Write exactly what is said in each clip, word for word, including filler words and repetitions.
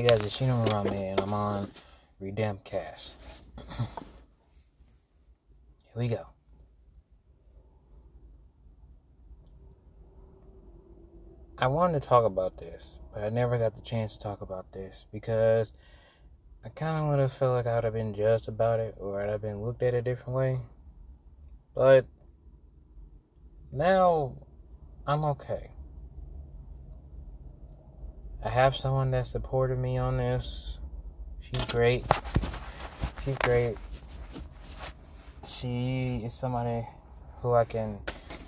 Hey guys, it's Shino Aburame, and I'm on Redempt Cast. Here we go. I wanted to talk about this, but I never got the chance to talk about this because I kind of would have felt like I would have been judged about it, or I'd have been looked at a different way. But now I'm okay. I have someone that supported me on this. She's great. She's great. She is somebody who I can,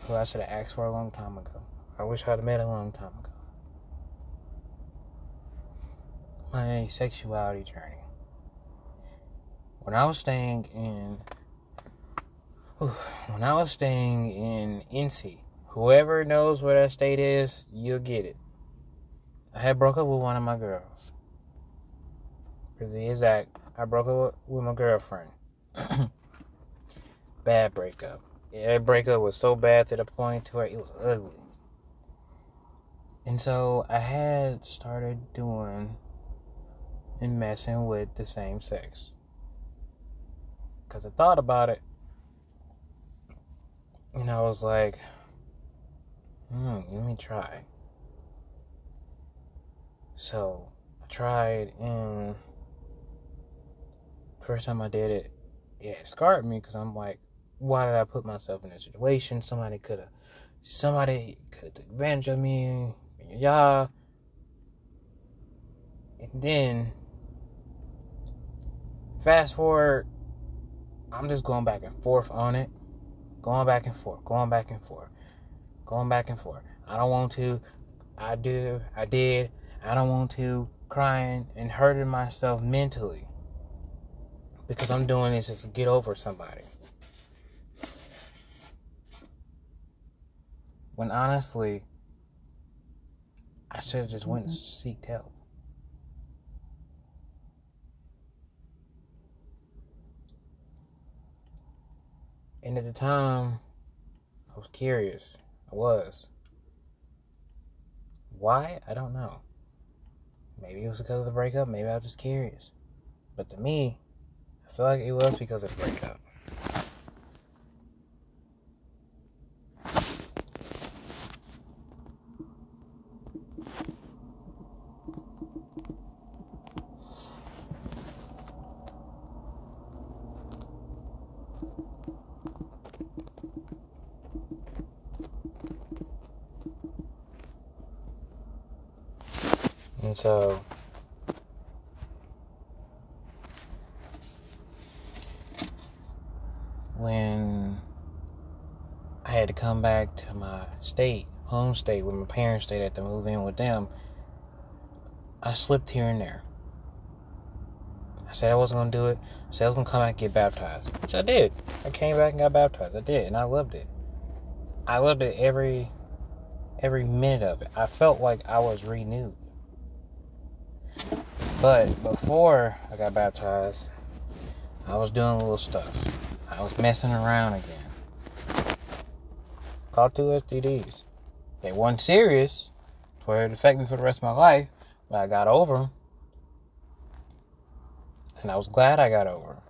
who I should have asked for a long time ago. I wish I'd have met a long time ago. My sexuality journey. When I was staying in, whew, when I was staying in N C, whoever knows where that state is, you'll get it. I had broke up with one of my girls. For the exact, I broke up with my girlfriend. Bad breakup. Yeah, that breakup was so bad to the point to where it was ugly. And so I had started doing and messing with the same sex. Because I thought about it. And I was like, hmm, let me try. So, I tried, and first time I did it, yeah, it scarred me, because I'm like, why did I put myself in this situation? Somebody could have, somebody could have took advantage of me, yeah. And then, fast forward, I'm just going back and forth on it, going back and forth, going back and forth, going back and forth. I don't want to, I do, I did. I don't want to, crying and hurting myself mentally because I'm doing this just to get over somebody. When honestly, I should have just went and seeked help. And at the time, I was curious. I was. Why? I don't know. Maybe it was because of the breakup. Maybe I was just curious. But to me, I feel like it was because of the breakup. And so, when I had to come back to my state, home state, where my parents stayed at, to move in with them, I slipped here and there. I said I wasn't going to do it. I said I was going to come back and get baptized, which I did. I came back and got baptized. I did, and I loved it. I loved it every, every minute of it. I felt like I was renewed. But before I got baptized, I was doing little stuff. I was messing around again. Caught two S T Ds. They weren't serious, where it affected me for the rest of my life, but I got over them. And I was glad I got over them.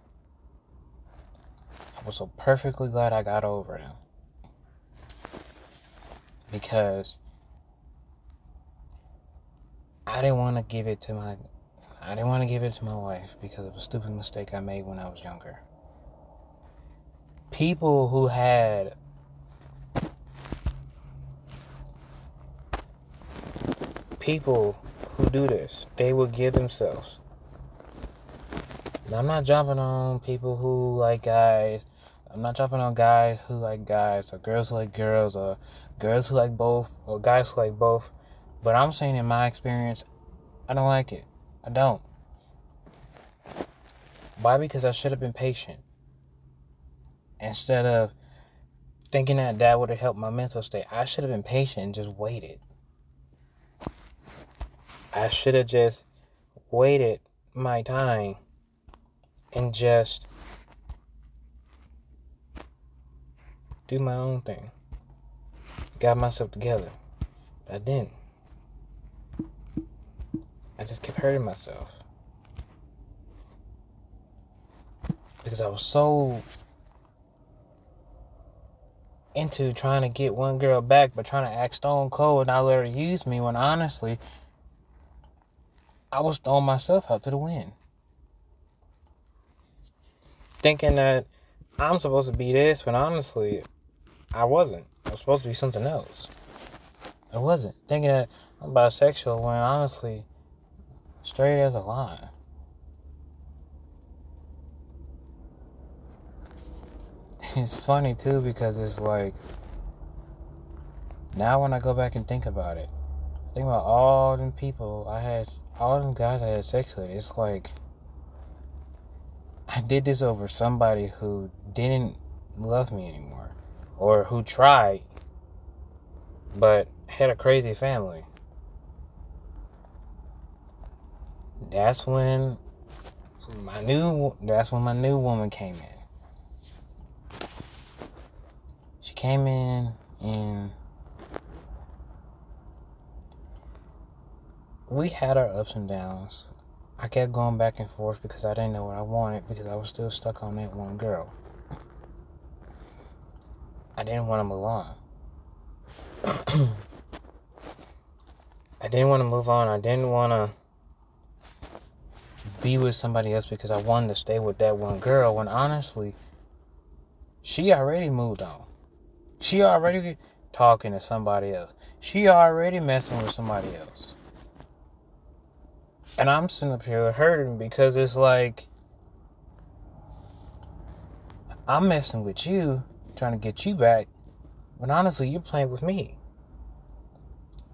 I was so perfectly glad I got over them. Because I didn't want to give it to my... I didn't want to give it to my wife because of a stupid mistake I made when I was younger. People who had people who do this, they will give themselves. Now, I'm not jumping on people who like guys. I'm not jumping on guys who like guys, or girls who like girls, or girls who like both, or guys who like both. But I'm saying, in my experience, I don't like it. I don't. Why? Because I should have been patient. Instead of thinking that that would have helped my mental state, I should have been patient and just waited. I should have just waited my time and just do my own thing. Got myself together. But I didn't. I just kept hurting myself. Because I was so into trying to get one girl back, but trying to act stone cold and not let her use me, when honestly, I was throwing myself out to the wind. Thinking that I'm supposed to be this, when honestly, I wasn't. I was supposed to be something else. I wasn't. Thinking that I'm bisexual, when honestly, straight as a line. It's funny too, because it's like, now when I go back and think about it, think about all them people I had, all them guys I had sex with, it's like, I did this over somebody who didn't love me anymore, or who tried, but had a crazy family. That's when my new, that's when my new woman came in. She came in and we had our ups and downs. I kept going back and forth because I didn't know what I wanted, because I was still stuck on that one girl. I didn't want to move on. I didn't want to move on. I didn't want to be with somebody else because I wanted to stay with that one girl, when honestly, she already moved on. She already talking to somebody else. She already messing with somebody else. And I'm sitting up here hurting because it's like, I'm messing with you, trying to get you back, when honestly, you're playing with me.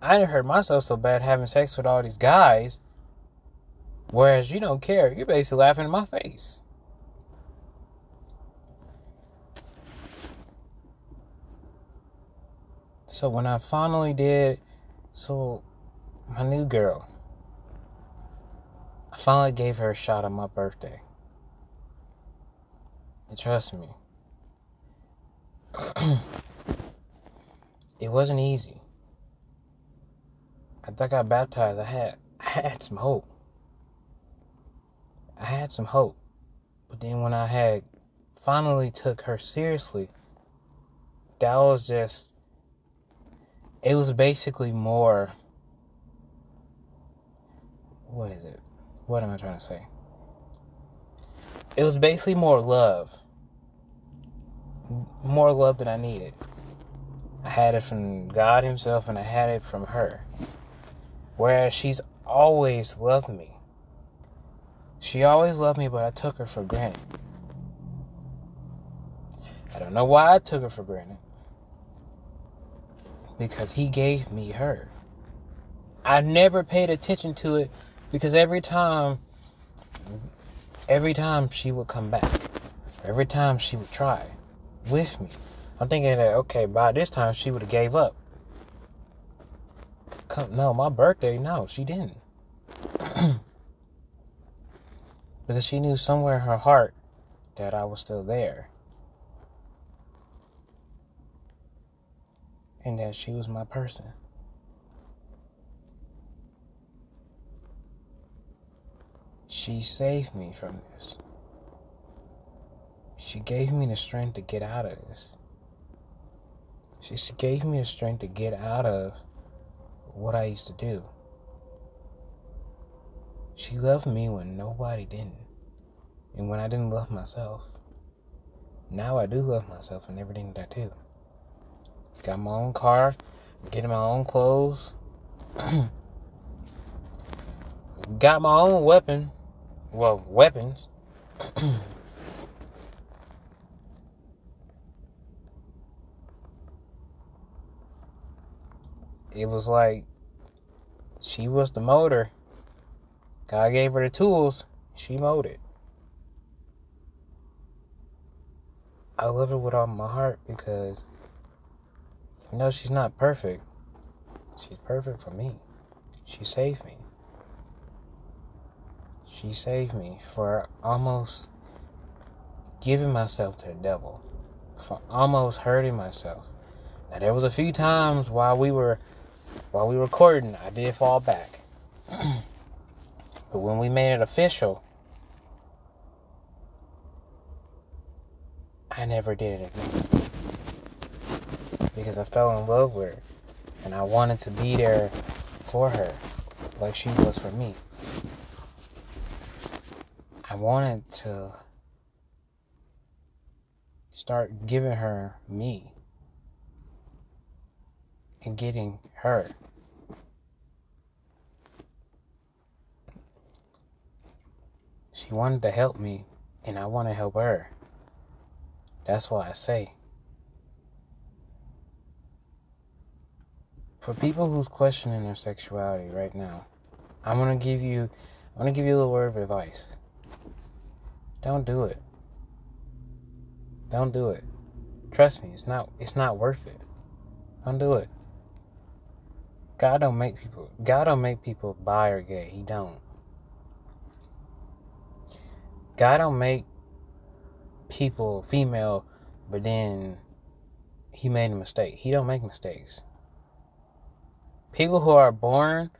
I didn't hurt myself so bad having sex with all these guys, whereas you don't care. You're basically laughing in my face. So when I finally did, so my new girl, I finally gave her a shot on my birthday. And trust me, it wasn't easy. After I got baptized, I had I had some hope. I had some hope. But then when I had finally took her seriously, that was just, it was basically more, what is it? What am I trying to say? It was basically more love. More love than I needed. I had it from God himself and I had it from her. Whereas she's always loved me. She always loved me, but I took her for granted. I don't know why I took her for granted. Because he gave me her. I never paid attention to it, because every time, every time she would come back, every time she would try with me, I'm thinking that, okay, by this time she would have gave up. Come, no, my birthday, no, she didn't. Because she knew somewhere in her heart that I was still there. And that she was my person. She saved me from this. She gave me the strength to get out of this. She gave me the strength to get out of what I used to do. She loved me when nobody didn't. And when I didn't love myself. Now I do love myself and everything that I do. Got my own car, getting my own clothes, got my own weapon, well, weapons, it was like, she was the motor, God gave her the tools, she mowed it. I love her with all my heart, because no, she's not perfect. She's perfect for me. She saved me. She saved me for almost giving myself to the devil. For almost hurting myself. Now, there was a few times while we were, while we were recording, I did fall back. But when we made it official, I never did it again. Because I fell in love with her. And I wanted to be there for her. Like she was for me. I wanted to start giving her me. And getting her. She wanted to help me. And I want to help her. That's why I say, for people who's questioning their sexuality right now, I'm gonna give you, I'm gonna give you a little word of advice. Don't do it. Don't do it. Trust me, it's not, it's not worth it. Don't do it. God don't make people, God don't make people bi or gay. He don't. God don't make people female, but then he made a mistake. He don't make mistakes. People who are born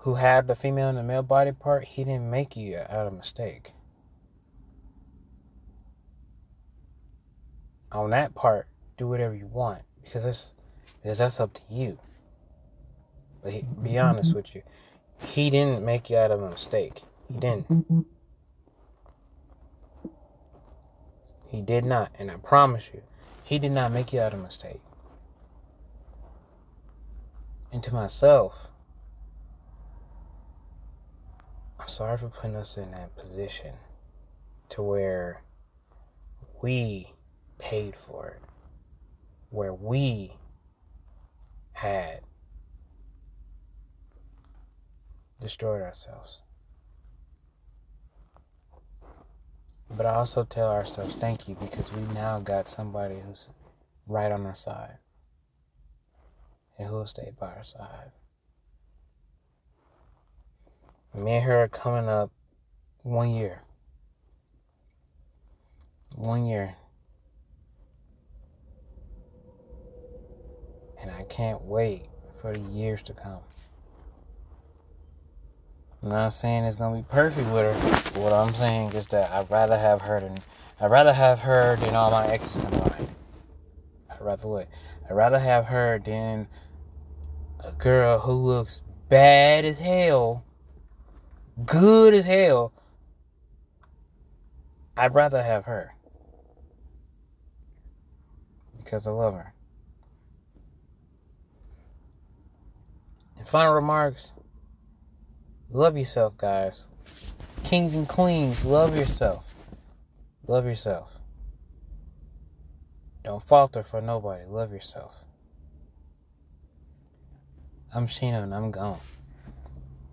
who have the female and the male body part, he didn't make you out of mistake. On that part, do whatever you want, because that's because that's up to you. But he, be honest with you, he didn't make you out of a mistake. He didn't. He did not, and I promise you, he did not make you out of mistake. And to myself, I'm sorry for putting us in that position to where we paid for it, where we had destroyed ourselves. But I also tell ourselves thank you, because we now got somebody who's right on our side and who'll stay by our side. Me and her are coming up one year. One year. And I can't wait for the years to come. I'm not saying it's gonna be perfect with her. But what I'm saying is that I'd rather have her than I'd rather have her than all my exes combined. I'd rather what? I'd rather have her than a girl who looks bad as hell, good as hell. I'd rather have her because I love her. And final remarks. Love yourself, guys. Kings and queens, love yourself. Love yourself. Don't falter for nobody. Love yourself. I'm Shino, and I'm gone.